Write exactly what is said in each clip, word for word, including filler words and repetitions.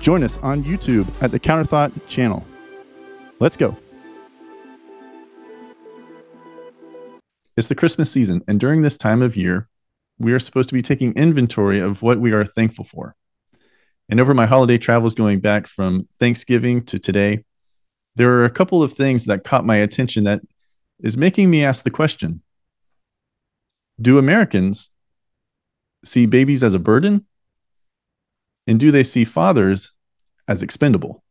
join us on YouTube at the CounterThought channel. Let's go. It's the Christmas season, and during this time of year, we are supposed to be taking inventory of what we are thankful for. And over my holiday travels going back from Thanksgiving to today, there are a couple of things that caught my attention that is making me ask the question, do Americans see babies as a burden? And do they see fathers as expendable?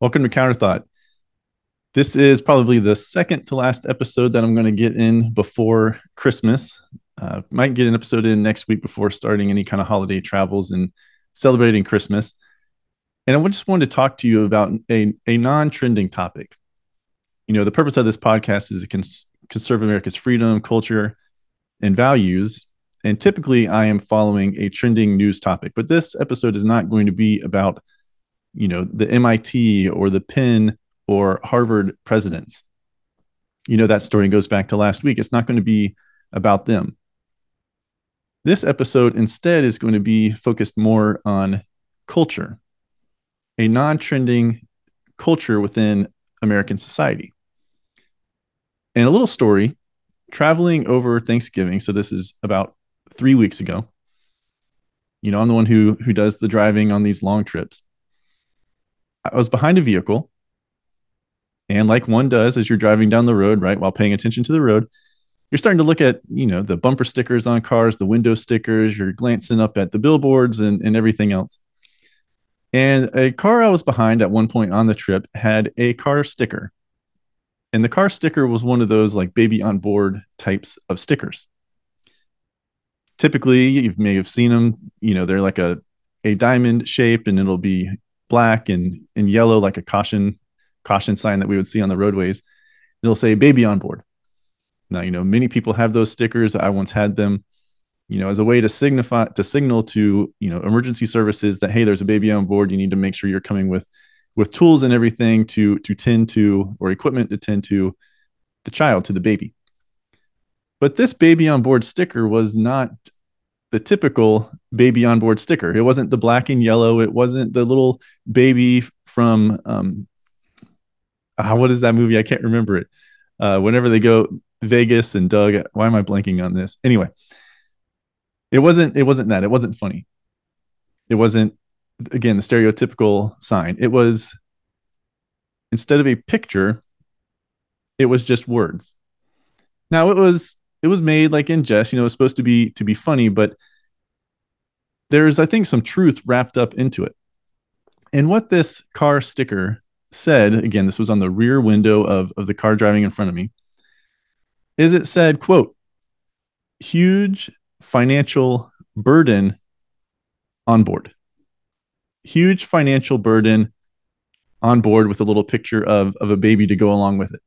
Welcome to CounterThought. This is probably the second to last episode that I'm going to get in before Christmas. Uh, might get an episode in next week before starting any kind of holiday travels and celebrating Christmas. And I just wanted to talk to you about a, a non-trending topic. You know, the purpose of this podcast is to cons- conserve America's freedom, culture, and values. And typically I am following a trending news topic, but this episode is not going to be about, you know, the M I T or the Penn or Harvard presidents. You know, that story goes back to last week. It's not going to be about them. This episode instead is going to be focused more on culture, a non-trending culture within American society. And a little story. Traveling over Thanksgiving, so this is about three weeks ago. You know, I'm the one who who does the driving on these long trips. I was behind a vehicle, and like one does as you're driving down the road, right, while paying attention to the road, you're starting to look at, you know, the bumper stickers on cars, the window stickers, you're glancing up at the billboards and, and everything else. And a car I was behind at one point on the trip had a car sticker. And the car sticker was one of those like baby on board types of stickers. Typically, you may have seen them, you know, they're like a, a diamond shape and it'll be black and, and yellow, like a caution caution sign that we would see on the roadways. It'll say baby on board. Now, you know, many people have those stickers. I once had them, you know, as a way to signify, to signal to, you know, emergency services that, hey, there's a baby on board. You need to make sure you're coming with with tools and everything to, to tend to, or equipment to tend to the child, to the baby. But this baby on board sticker was not the typical baby on board sticker. It wasn't the black and yellow. It wasn't the little baby from, um, ah, what is that movie? I can't remember it. Uh, whenever they go Vegas and Doug, why am I blanking on this? Anyway, it wasn't, it wasn't that. It wasn't funny. It wasn't, again, the stereotypical sign. It was, instead of a picture, it was just words. Now it was, it was made like in jest, you know, it was supposed to be, to be funny, but there's, I think, some truth wrapped up into it. And what this car sticker said, again, this was on the rear window of, of the car driving in front of me, is it said, quote, huge financial burden on board. Huge financial burden on board with a little picture of, of a baby to go along with it.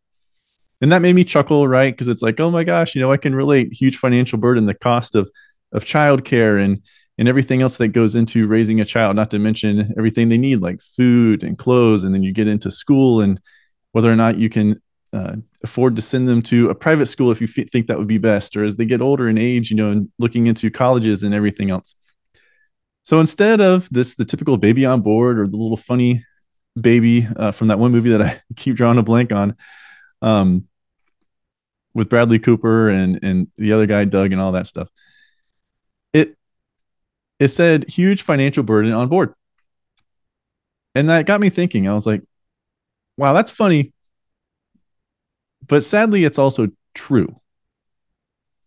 And that made me chuckle, right? Because it's like, oh my gosh, you know, I can relate. Huge financial burden, the cost of, of childcare and, and everything else that goes into raising a child, not to mention everything they need, like food and clothes. And then you get into school and whether or not you can uh, afford to send them to a private school if you f- think that would be best, or as they get older in age, you know, and looking into colleges and everything else. So instead of this, the typical baby on board or the little funny baby uh, from that one movie that I keep drawing a blank on um, with Bradley Cooper and, and the other guy, Doug, and all that stuff, it, it said huge financial burden on board. And that got me thinking. I was like, wow, that's funny. But sadly, it's also true.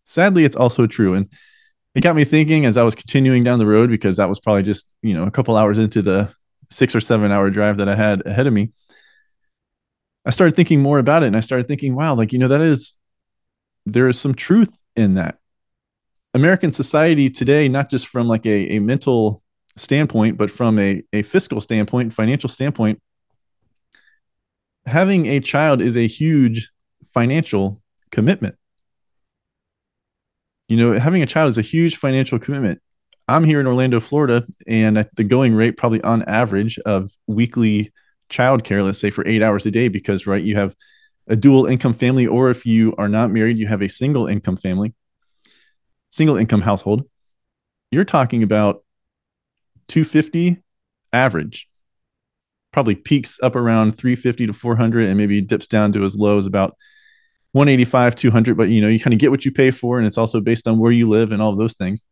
Sadly, it's also true. And it got me thinking as I was continuing down the road, because that was probably just, you know, a couple hours into the six or seven hour drive that I had ahead of me. I started thinking more about it and I started thinking, wow, like, you know, that is, there is some truth in that. American society today, not just from like a, a mental standpoint, but from a, a fiscal standpoint, financial standpoint, having a child is a huge financial commitment. You know, having a child is a huge financial commitment. I'm here in Orlando, Florida, and the going rate probably on average of weekly childcare, let's say for eight hours a day, because right, you have a dual income family, or if you are not married, you have a single income family, single income household. You're talking about two hundred fifty average, probably peaks up around three fifty to four hundred and maybe dips down to as low as about one eighty-five, two hundred. But you know, you kind of get what you pay for, and it's also based on where you live and all of those things.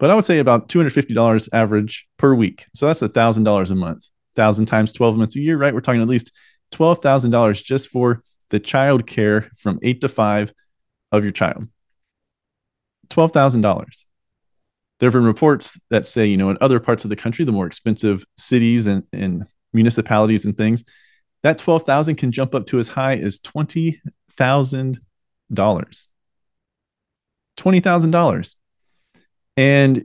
But I would say about two hundred fifty dollars average per week. So that's one thousand dollars a month, one thousand times twelve months a year, right? We're talking at least twelve thousand dollars just for the child care from eight to five of your child. twelve thousand dollars. There have been reports that say, you know, in other parts of the country, the more expensive cities and, and municipalities and things, that twelve thousand dollars can jump up to as high as twenty thousand dollars. twenty thousand dollars. And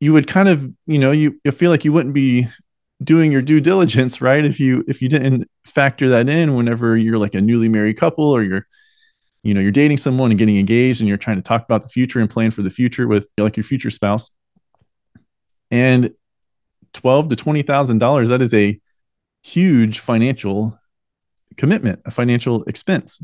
you would kind of, you know, you, you feel like you wouldn't be doing your due diligence, right? If you if you didn't factor that in whenever you're like a newly married couple, or you're, you know, you're dating someone and getting engaged, and you're trying to talk about the future and plan for the future with like your future spouse. And twelve thousand to twenty thousand dollars, that is a huge financial commitment, a financial expense.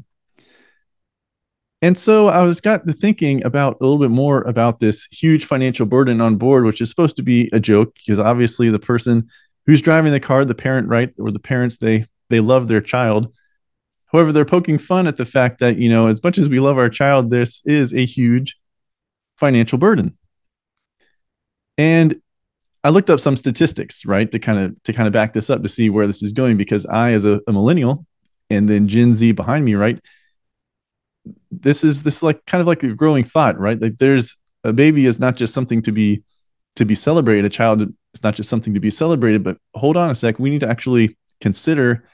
And so I was got to thinking about a little bit more about this huge financial burden on board, which is supposed to be a joke, because obviously the person who's driving the car, the parent, right, or the parents, they they love their child. However, they're poking fun at the fact that, you know, as much as we love our child, this is a huge financial burden. And I looked up some statistics, right, to kind of to kind of back this up, to see where this is going, because I, as a, a millennial, and then Gen Z behind me, right, this is this like kind of like a growing thought, right? Like there's a baby is not just something to be to be celebrated. A child is not just something to be celebrated, but hold on a sec. We need to actually consider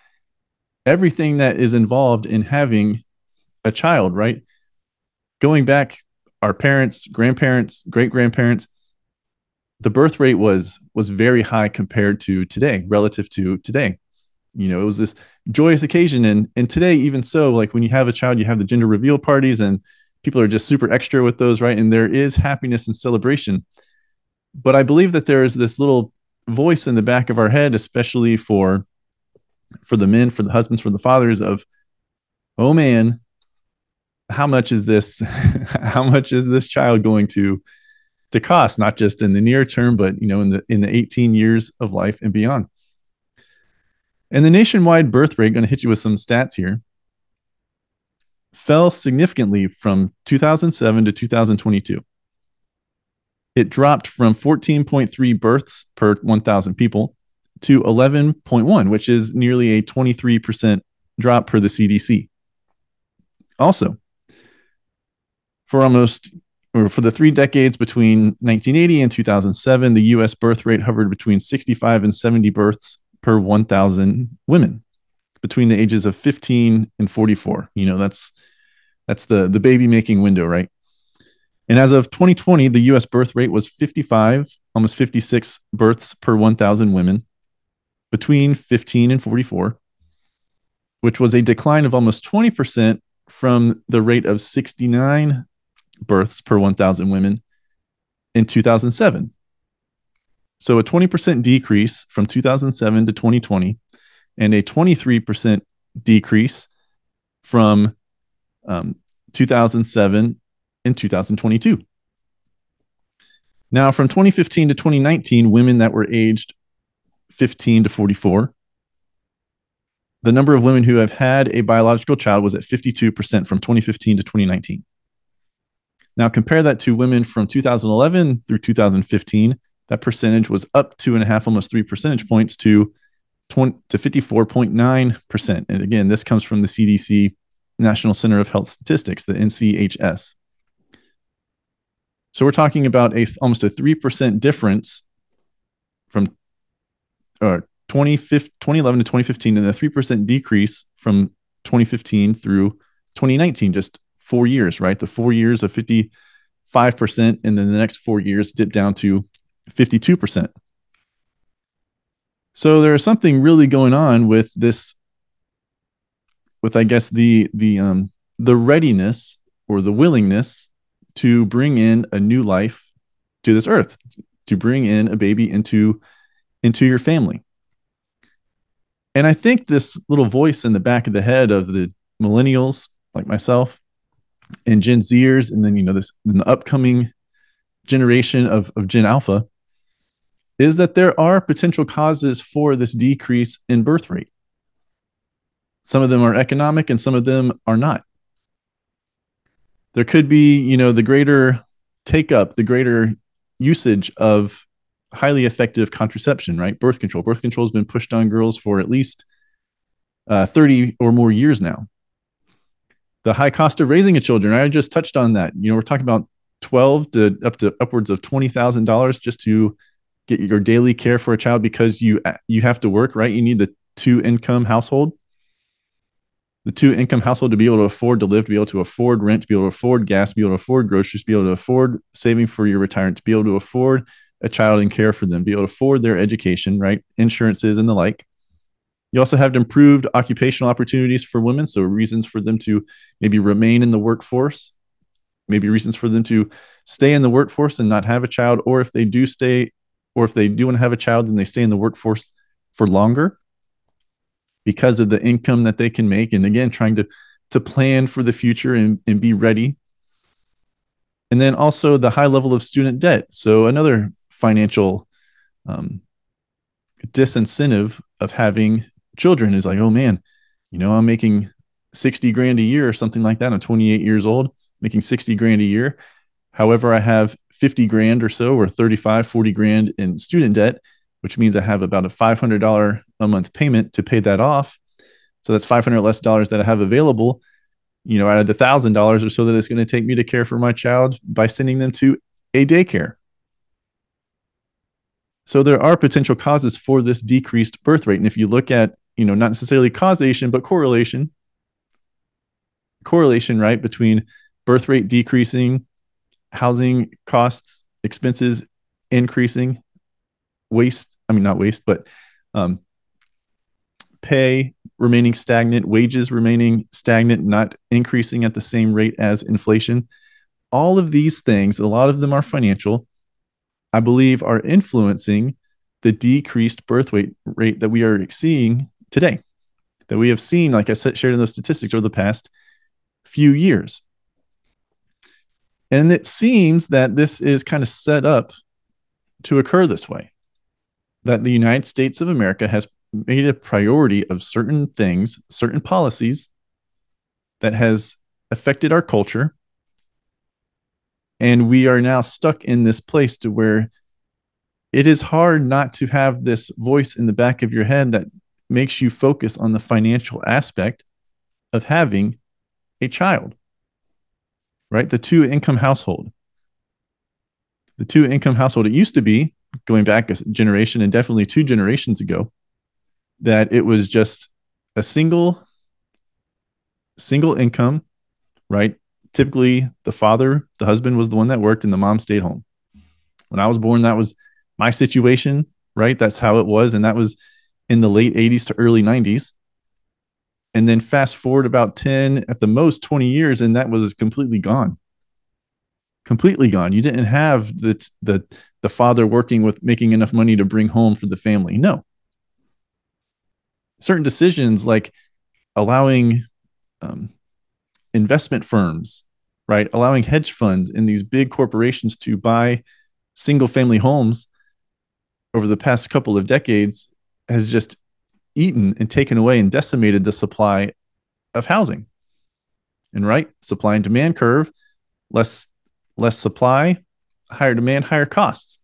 everything that is involved in having a child, right? Going back, our parents, grandparents, great-grandparents, the birth rate was was very high compared to today, relative to today. You know, it was this joyous occasion. And and today, even so, like when you have a child, you have the gender reveal parties, and people are just super extra with those, right? And there is happiness and celebration. But I believe that there is this little voice in the back of our head, especially for, for the men, for the husbands, for the fathers, of, oh man, how much is this, how much is this child going to, to cost? Not just in the near term, but, you know, in the, in the eighteen years of life and beyond. And the nationwide birth rate, going to hit you with some stats here, fell significantly from two thousand seven to twenty twenty-two. It dropped from fourteen point three births per one thousand people to eleven point one, which is nearly a twenty-three percent drop per the C D C. Also, for almost, or for the three decades between nineteen eighty and two thousand seven, the U S birth rate hovered between sixty-five and seventy births per one thousand women between the ages of fifteen and forty-four. You know, that's that's the, the baby making window, right? And as of twenty twenty, the U S birth rate was fifty-five, almost fifty-six births per one thousand women between fifteen and forty-four, which was a decline of almost twenty percent from the rate of sixty-nine births per one thousand women in two thousand seven. So a twenty percent decrease from two thousand seven to twenty twenty, and a twenty-three percent decrease from um, two thousand seven and twenty twenty-two. Now, from twenty fifteen to twenty nineteen, women that were aged fifteen to forty-four, the number of women who have had a biological child was at fifty-two percent from twenty fifteen to twenty nineteen. Now, compare that to women from two thousand eleven through two thousand fifteen, that percentage was up two and a half, almost three percentage points to twenty to fifty-four point nine percent. And again, this comes from the C D C, National Center of Health Statistics, the N C H S. So we're talking about a almost a three percent difference from or twenty eleven to twenty fifteen, and a three percent decrease from twenty fifteen through twenty nineteen, just four years, right? The four years of 50, five percent, and then the next four years dip down to fifty-two percent. So there is something really going on with this, with I guess the the um the readiness or the willingness to bring in a new life to this earth, to bring in a baby into into your family. And I think this little voice in the back of the head of the millennials like myself and Gen Zers, and then, you know, this in the upcoming generation of, of Gen Alpha, is that there are potential causes for this decrease in birth rate. Some of them are economic and some of them are not. There could be, you know, the greater take up, the greater usage of highly effective contraception, right? Birth control. Birth control has been pushed on girls for at least uh, thirty or more years now. The high cost of raising a children, I just touched on that. You know, we're talking about twelve to up to upwards of twenty thousand dollars just to get your daily care for a child, because you you have to work, right? You need the two income household, the two income household to be able to afford to live, to be able to afford rent, to be able to afford gas, to be able to afford groceries, to be able to afford saving for your retirement, to be able to afford a child and care for them, be able to afford their education, right? Insurances and the like. You also have improved occupational opportunities for women. So reasons for them to maybe remain in the workforce, maybe reasons for them to stay in the workforce and not have a child. Or if they do stay, or if they do want to have a child, then they stay in the workforce for longer because of the income that they can make. And again, trying to, to plan for the future and, and be ready. And then also the high level of student debt. So another financial um, disincentive of having children is like, oh man, you know, I'm making sixty grand a year or something like that. I'm twenty-eight years old, making sixty grand a year. However, I have fifty grand or so, or thirty-five, forty grand in student debt, which means I have about a five hundred dollars a month payment to pay that off. So that's five hundred dollars less dollars that I have available, you know, out of the thousand dollars or so that it's going to take me to care for my child by sending them to a daycare. So there are potential causes for this decreased birth rate. And if you look at, you know, not necessarily causation, but correlation, correlation, right, between birth rate decreasing, housing costs, expenses increasing, waste, I mean, not waste, but um, pay remaining stagnant, wages remaining stagnant, not increasing at the same rate as inflation. All of these things, a lot of them are financial, I believe, are influencing the decreased birth rate rate that we are seeing today, that we have seen, like I said, shared in those statistics over the past few years. And it seems that this is kind of set up to occur this way, that the United States of America has made a priority of certain things, certain policies that has affected our culture. And we are now stuck in this place to where it is hard not to have this voice in the back of your head that makes you focus on the financial aspect of having a child, right? The two income household, the two income household. It used to be, going back a generation and definitely two generations ago, that it was just a single, single income, right? Typically, the father, the husband was the one that worked and the mom stayed home. When I was born, that was my situation, right? That's how it was. And that was in the late eighties to early nineties. And then fast forward about ten, at the most twenty years, and that was completely gone. Completely gone. You didn't have the, the, the father working with making enough money to bring home for the family. No. Certain decisions like allowing um, investment firms, right? Allowing hedge funds and these big corporations to buy single family homes over the past couple of decades has just eaten and taken away and decimated the supply of housing. And right, supply and demand curve, less, less supply, higher demand, higher costs.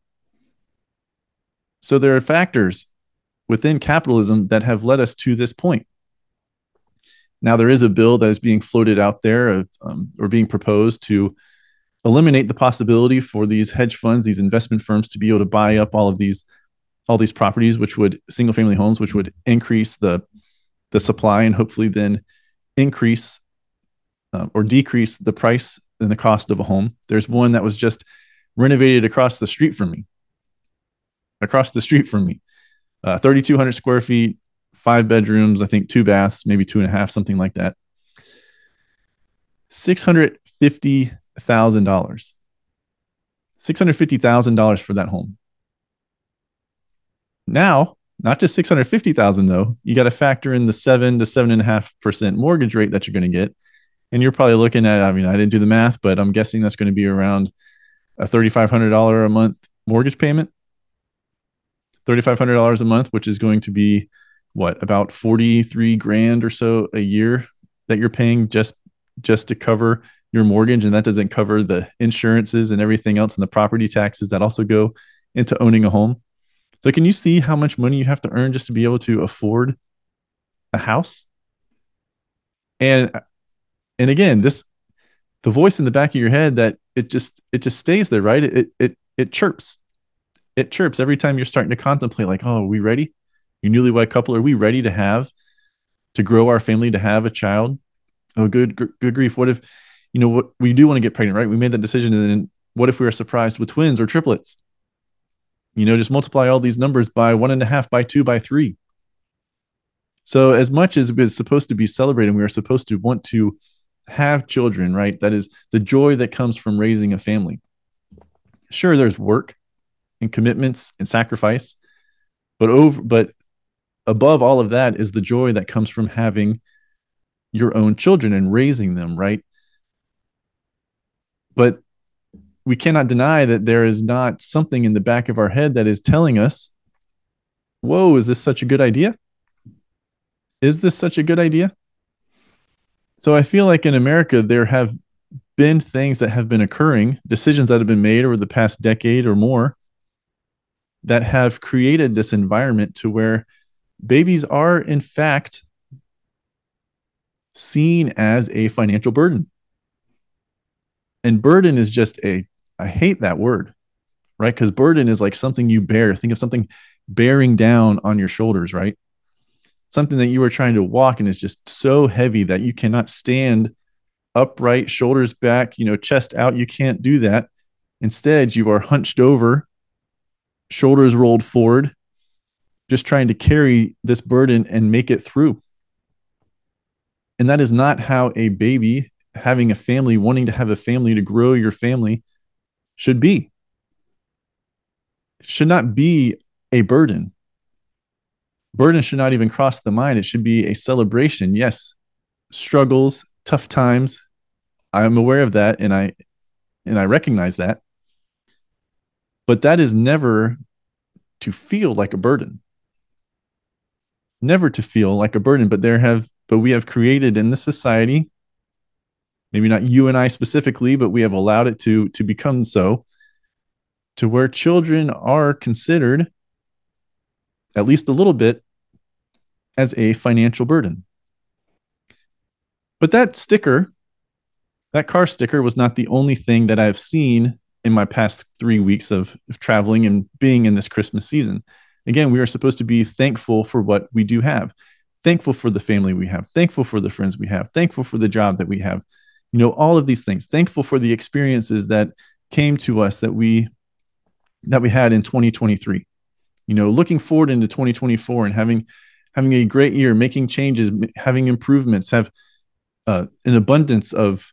So there are factors within capitalism that have led us to this point. Now, there is a bill that is being floated out there of, um, or being proposed to eliminate the possibility for these hedge funds, these investment firms, to be able to buy up all of these, all these properties, which would single family homes, which would increase the, the supply and hopefully then increase uh, or decrease the price than the cost of a home. There's one that was just renovated across the street from me, across the street from me, uh, thirty-two hundred square feet, five bedrooms, I think two baths, maybe two and a half, something like that. six hundred fifty thousand dollars, six hundred fifty thousand dollars for that home. Now, not just six hundred fifty thousand dollars though, you got to factor in the seven to seven and a half percent mortgage rate that you're going to get. And you're probably looking at, I mean, I didn't do the math, but I'm guessing that's going to be around a three thousand five hundred dollars a month mortgage payment, three thousand five hundred dollars a month, which is going to be what, about forty-three grand or so a year that you're paying just, just to cover your mortgage. And that doesn't cover the insurances and everything else and the property taxes that also go into owning a home. So can you see how much money you have to earn just to be able to afford a house? And, and again, this, the voice in the back of your head that it just, it just stays there, right? It, it, it chirps, it chirps every time you're starting to contemplate like, oh, are we ready? You newlywed couple, are we ready to have, to grow our family, to have a child? Oh, good, gr- good grief. What if, you know, what we do want to get pregnant, right? We made that decision. And then what if we were surprised with twins or triplets? You know, just multiply all these numbers by one and a half, by two, by three. So as much as it was supposed to be celebrating, we are supposed to want to have children, right? That is the joy that comes from raising a family. Sure, there's work and commitments and sacrifice, but over, but above all of that is the joy that comes from having your own children and raising them, right? But we cannot deny that there is not something in the back of our head that is telling us, whoa, is this such a good idea? Is this such a good idea? So I feel like in America, there have been things that have been occurring, decisions that have been made over the past decade or more that have created this environment to where babies are, in fact, seen as a financial burden. And burden is just a, I hate that word, right? Because burden is like something you bear. Think of something bearing down on your shoulders, right? Something that you are trying to walk and is just so heavy that you cannot stand upright, shoulders back, you know, chest out. You can't do that. Instead, you are hunched over, shoulders rolled forward, just trying to carry this burden and make it through. And that is not how a baby having a family, wanting to have a family, to grow your family should be. It should not be a burden. Burden should not even cross the mind. It should be a celebration. Yes, struggles, tough times. I'm aware of that and I and I recognize that. But that is never to feel like a burden. Never to feel like a burden, but there have but we have created in this society, maybe not you and I specifically, but we have allowed it to, to become so, to where children are considered, at least a little bit, as a financial burden. But that sticker, that car sticker, was not the only thing that I've seen in my past three weeks of, of traveling and being in this Christmas season. Again, we are supposed to be thankful for what we do have, thankful for the family we have, thankful for the friends we have, thankful for the job that we have. You know, all of these things, thankful for the experiences that came to us that we, that we had in twenty twenty-three, you know, looking forward into twenty twenty-four and having, having a great year, making changes, having improvements, have uh, an abundance of,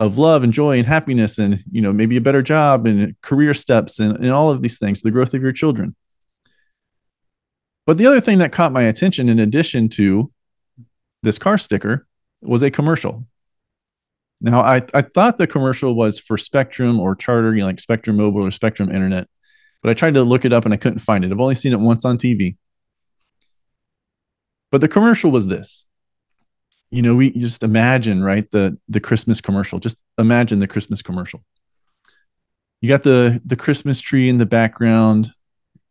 of love and joy and happiness and, you know, maybe a better job and career steps and, and all of these things, the growth of your children. But the other thing that caught my attention in addition to this car sticker was a commercial. Now, I, I thought the commercial was for Spectrum or Charter, you know, like Spectrum Mobile or Spectrum Internet, but I tried to look it up and I couldn't find it. I've only seen it once on T V. But the commercial was this. You know, we just imagine, right, the, the Christmas commercial. Just imagine the Christmas commercial. You got the, the Christmas tree in the background,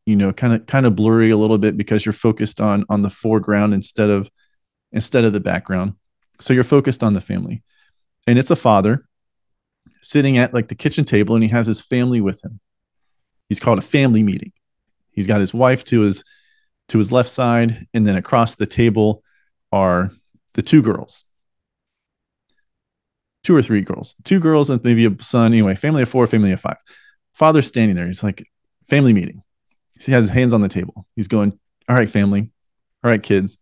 you know, kind of kind of blurry a little bit because you're focused on on the foreground instead of instead of the background. So you're focused on the family. And it's a father sitting at like the kitchen table and he has his family with him. He's called a family meeting. He's got his wife to his, to his left side. And then across the table are the two girls. two or three girls, two girls and maybe a son. Anyway, family of four, family of five. Father's standing there. He's like, family meeting. He has his hands on the table. He's going, all right, family. All right, kids.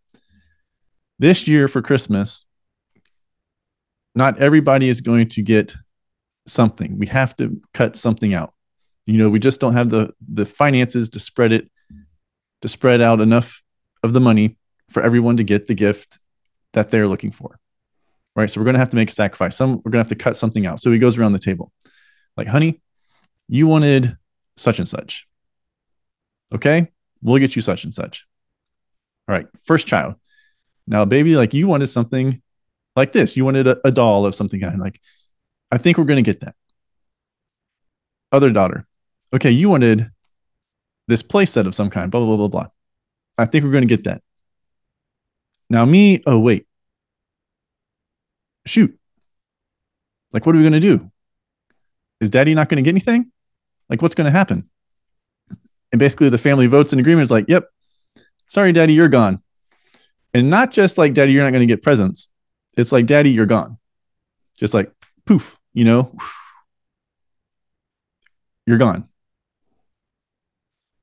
This year for Christmas, not everybody is going to get something. We have to cut something out. You know, we just don't have the the finances to spread it, to spread out enough of the money for everyone to get the gift that they're looking for. Right. So we're going to have to make a sacrifice. Some we're going to have to cut something out. So he goes around the table like, honey, you wanted such and such. Okay, we'll get you such and such. All right. First child. Now, baby, like you wanted something like this. You wanted a, a doll of something. I'm like, I think we're going to get that. Other daughter. Okay. You wanted this play set of some kind, blah, blah, blah, blah, blah. I think we're going to get that. Now me. Oh, wait. Shoot. Like, what are we going to do? Is daddy not going to get anything? Like, what's going to happen? And basically the family votes in agreement. It's like, yep. Sorry, daddy, you're gone. And not just like, daddy, you're not going to get presents. It's like, daddy, you're gone. Just like, poof, you know, you're gone.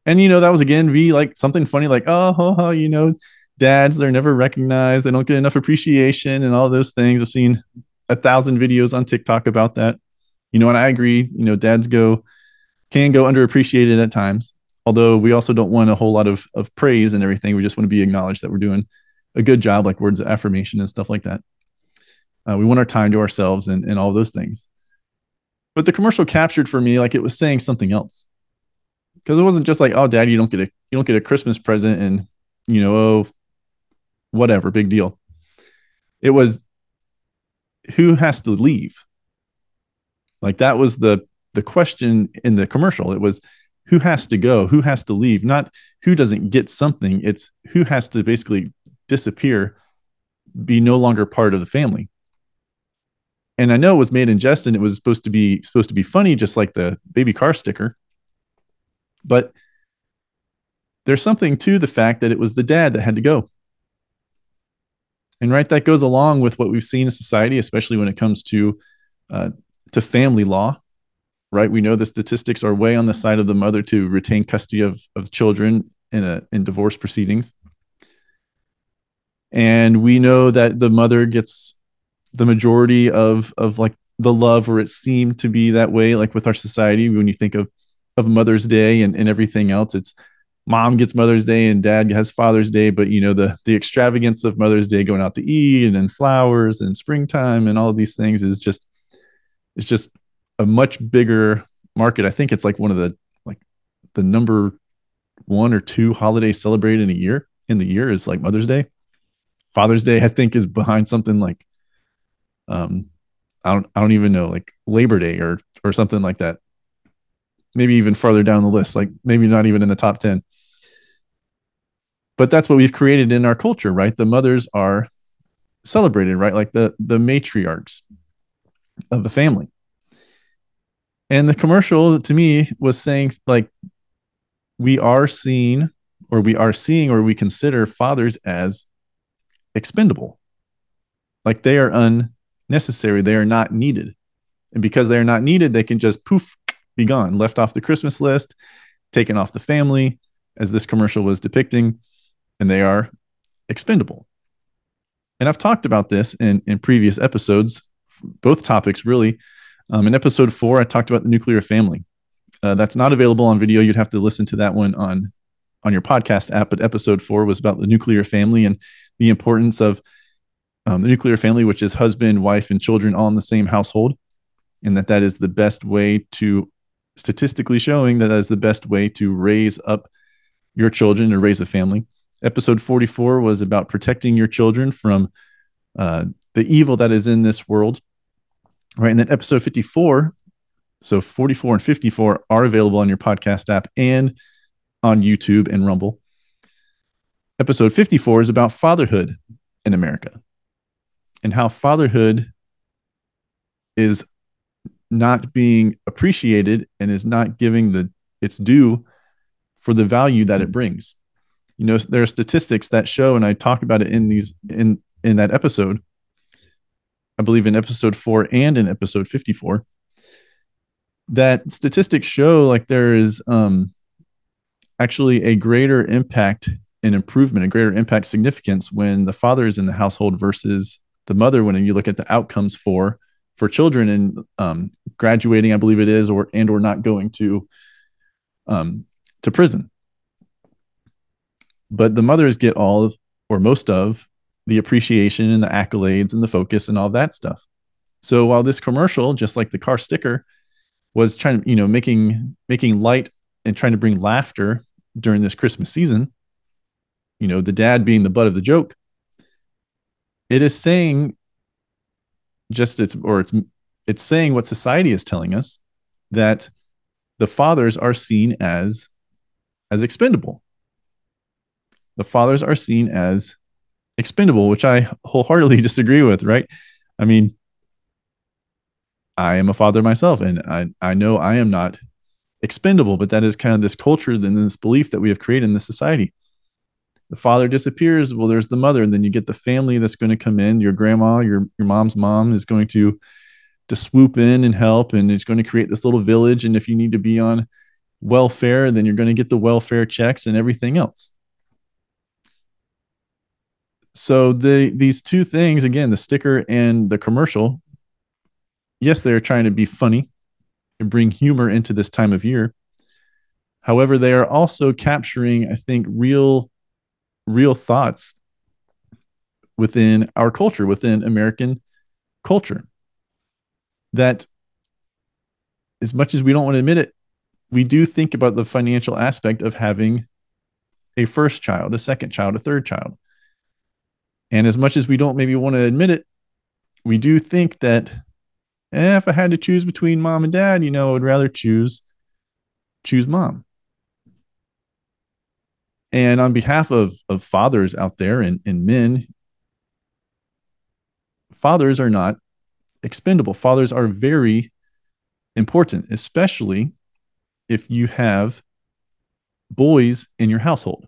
And, you know, that was again, be like something funny, like, oh, ho, ho, you know, dads, they're never recognized. They don't get enough appreciation and all those things. I've seen a thousand videos on TikTok about that. You know, and I agree, you know, dads go, can go underappreciated at times. Although we also don't want a whole lot of, of praise and everything. We just want to be acknowledged that we're doing a good job, like words of affirmation and stuff like that. Uh, we want our time to ourselves and, and all those things. But the commercial captured for me, like it was saying something else. Because it wasn't just like, oh, dad, you don't get a you don't get a Christmas present and, you know, oh, whatever, big deal. It was who has to leave? Like that was the the question in the commercial. It was who has to go, who has to leave, not who doesn't get something. It's who has to basically disappear, be no longer part of the family. And I know it was made in jest and it was supposed to be supposed to be funny, just like the baby car sticker. But there's something to the fact that it was the dad that had to go. And right, that goes along with what we've seen in society, especially when it comes to uh, to family law. Right, we know the statistics are way on the side of the mother to retain custody of, of children in a in divorce proceedings. And we know that the mother gets the majority of of like the love, or it seemed to be that way, like with our society. When you think of of Mother's Day and, and everything else, it's mom gets Mother's Day and dad has Father's Day, but you know, the the extravagance of Mother's Day, going out to eat and, and flowers and springtime and all of these things is just it's just a much bigger market. I think it's like one of the like the number one or two holidays celebrated in a year in the year is like Mother's Day. Father's Day, I think, is behind something like um I don't I don't even know, like Labor Day or or something like that. Maybe even farther down the list, like maybe not even in the top ten. But that's what we've created in our culture, right? The mothers are celebrated, right? Like the the matriarchs of the family. And the commercial to me was saying, like, we are seen or we are seeing or we consider fathers as expendable. Like they are unnecessary. They are not needed. And because they are not needed, they can just poof, be gone, left off the Christmas list, taken off the family, as this commercial was depicting, and they are expendable. And I've talked about this in, in previous episodes, both topics really. Um, in episode four, I talked about the nuclear family. Uh, that's not available on video. You'd have to listen to that one on, on your podcast app. But episode four was about the nuclear family and the importance of um, the nuclear family, which is husband, wife, and children all in the same household. And that that is the best way to, statistically showing that that is the best way to raise up your children or raise a family. Episode forty-four was about protecting your children from uh, the evil that is in this world. All right, and then episode fifty-four, so forty-four and fifty-four are available on your podcast app and on YouTube and Rumble. Episode fifty-four is about fatherhood in America and how fatherhood is not being appreciated and is not giving the its due for the value that it brings. You know, there are statistics that show, and I talk about it in these in in that episode, I believe in episode four and in episode fifty-four, that statistics show like there is um, actually a greater impact and improvement, a greater impact significance when the father is in the household versus the mother. When you look at the outcomes for for children and um, graduating, I believe it is, or and or not going to um, to prison. But the mothers get all of, or most of, the appreciation and the accolades and the focus and all that stuff. So while this commercial, just like the car sticker, was trying to, you know, making making light and trying to bring laughter during this Christmas season, you know, the dad being the butt of the joke, it is saying just it's or it's it's saying what society is telling us, that the fathers are seen as as expendable. The fathers are seen as expendable, which I wholeheartedly disagree with, right? I mean, I am a father myself, and I, I know I am not expendable, but that is kind of this culture and this belief that we have created in this society. The father disappears, well, there's the mother, and then you get the family that's going to come in. Your grandma, your, your mom's mom is going to, to swoop in and help, and it's going to create this little village, and if you need to be on welfare, then you're going to get the welfare checks and everything else. So the these two things, again, the sticker and the commercial, yes, they're trying to be funny and bring humor into this time of year. However, they are also capturing, I think, real, real thoughts within our culture, within American culture, that as much as we don't want to admit it, we do think about the financial aspect of having a first child, a second child, a third child. And as much as we don't maybe want to admit it, we do think that eh, if I had to choose between mom and dad, you know, I would rather choose, choose mom. And on behalf of, of fathers out there and, and men, fathers are not expendable. Fathers are very important, especially if you have boys in your household.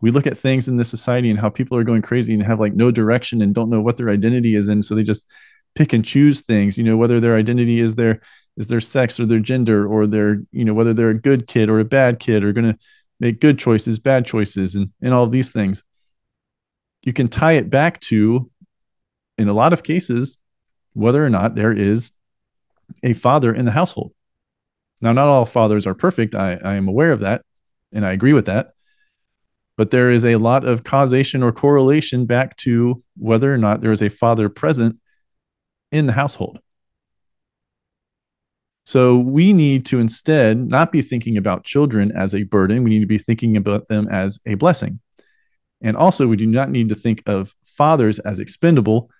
We look at things in this society and how people are going crazy and have like no direction and don't know what their identity is in. So they just pick and choose things, you know, whether their identity is their, is their sex or their gender or their, you know, whether they're a good kid or a bad kid, or going to make good choices, bad choices, and, and all these things. You can tie it back to, in a lot of cases, whether or not there is a father in the household. Now, not all fathers are perfect. I, I am aware of that. And I agree with that. But there is a lot of causation or correlation back to whether or not there is a father present in the household. So we need to instead not be thinking about children as a burden. We need to be thinking about them as a blessing. And also, we do not need to think of fathers as expendable,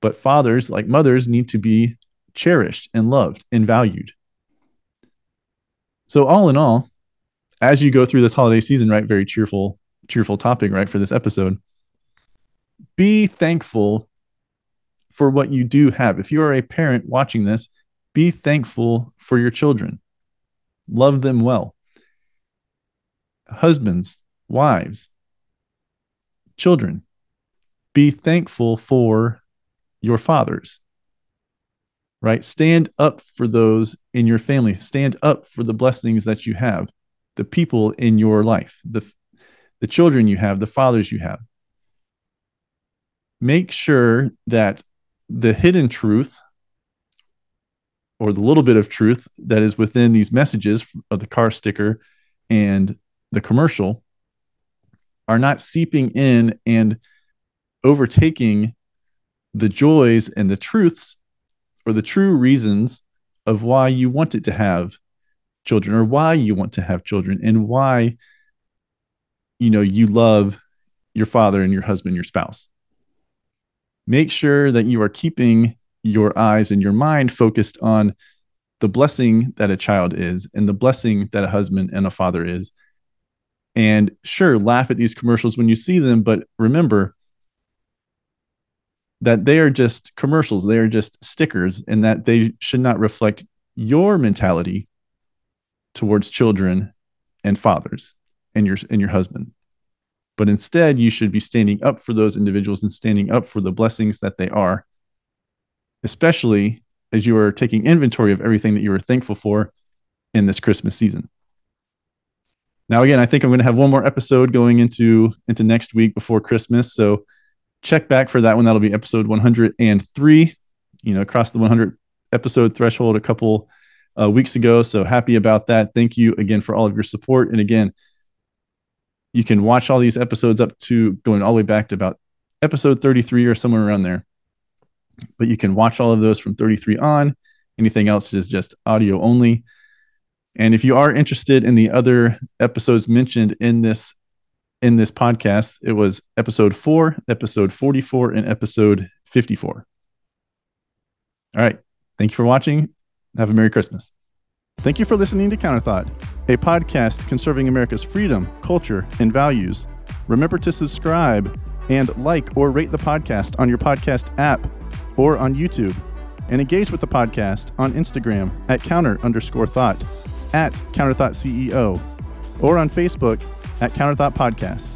but fathers, like mothers, need to be cherished and loved and valued. So all in all, as you go through this holiday season, right, very cheerful cheerful topic, right, for this episode, be thankful for what you do have. If you are a parent watching this, be thankful for your children. Love them well. Husbands, wives, children, be thankful for your fathers, right? Stand up for those in your family. Stand up for the blessings that you have, the people in your life, the The children you have, the fathers you have. Make sure that the hidden truth, or the little bit of truth that is within these messages of the car sticker and the commercial, are not seeping in and overtaking the joys and the truths or the true reasons of why you wanted to have children, or why you want to have children, and why you know, you love your father and your husband, your spouse. Make sure that you are keeping your eyes and your mind focused on the blessing that a child is, and the blessing that a husband and a father is. And sure, laugh at these commercials when you see them, but remember that they are just commercials. They are just stickers, and that they should not reflect your mentality towards children and fathers and your, and your husband. But instead, you should be standing up for those individuals and standing up for the blessings that they are, especially as you are taking inventory of everything that you were thankful for in this Christmas season. Now, again, I think I'm going to have one more episode going into, into next week before Christmas. So check back for that one. That'll be episode one hundred three, you know, across the one hundred episode threshold a couple uh, weeks ago. So happy about that. Thank you again for all of your support. And again, you can watch all these episodes up to going all the way back to about episode thirty-three or somewhere around there. But you can watch all of those from thirty-three on. Anything else is just audio only. And if you are interested in the other episodes mentioned in this in this podcast, it was episode four, episode forty-four, and episode fifty-four. All right. Thank you for watching. Have a Merry Christmas. Thank you for listening to CounterThought, a podcast conserving America's freedom, culture, and values. Remember to subscribe and like or rate the podcast on your podcast app or on YouTube, and engage with the podcast on Instagram at counter underscore thought, at CounterThought C E O, or on Facebook at CounterThought Podcast.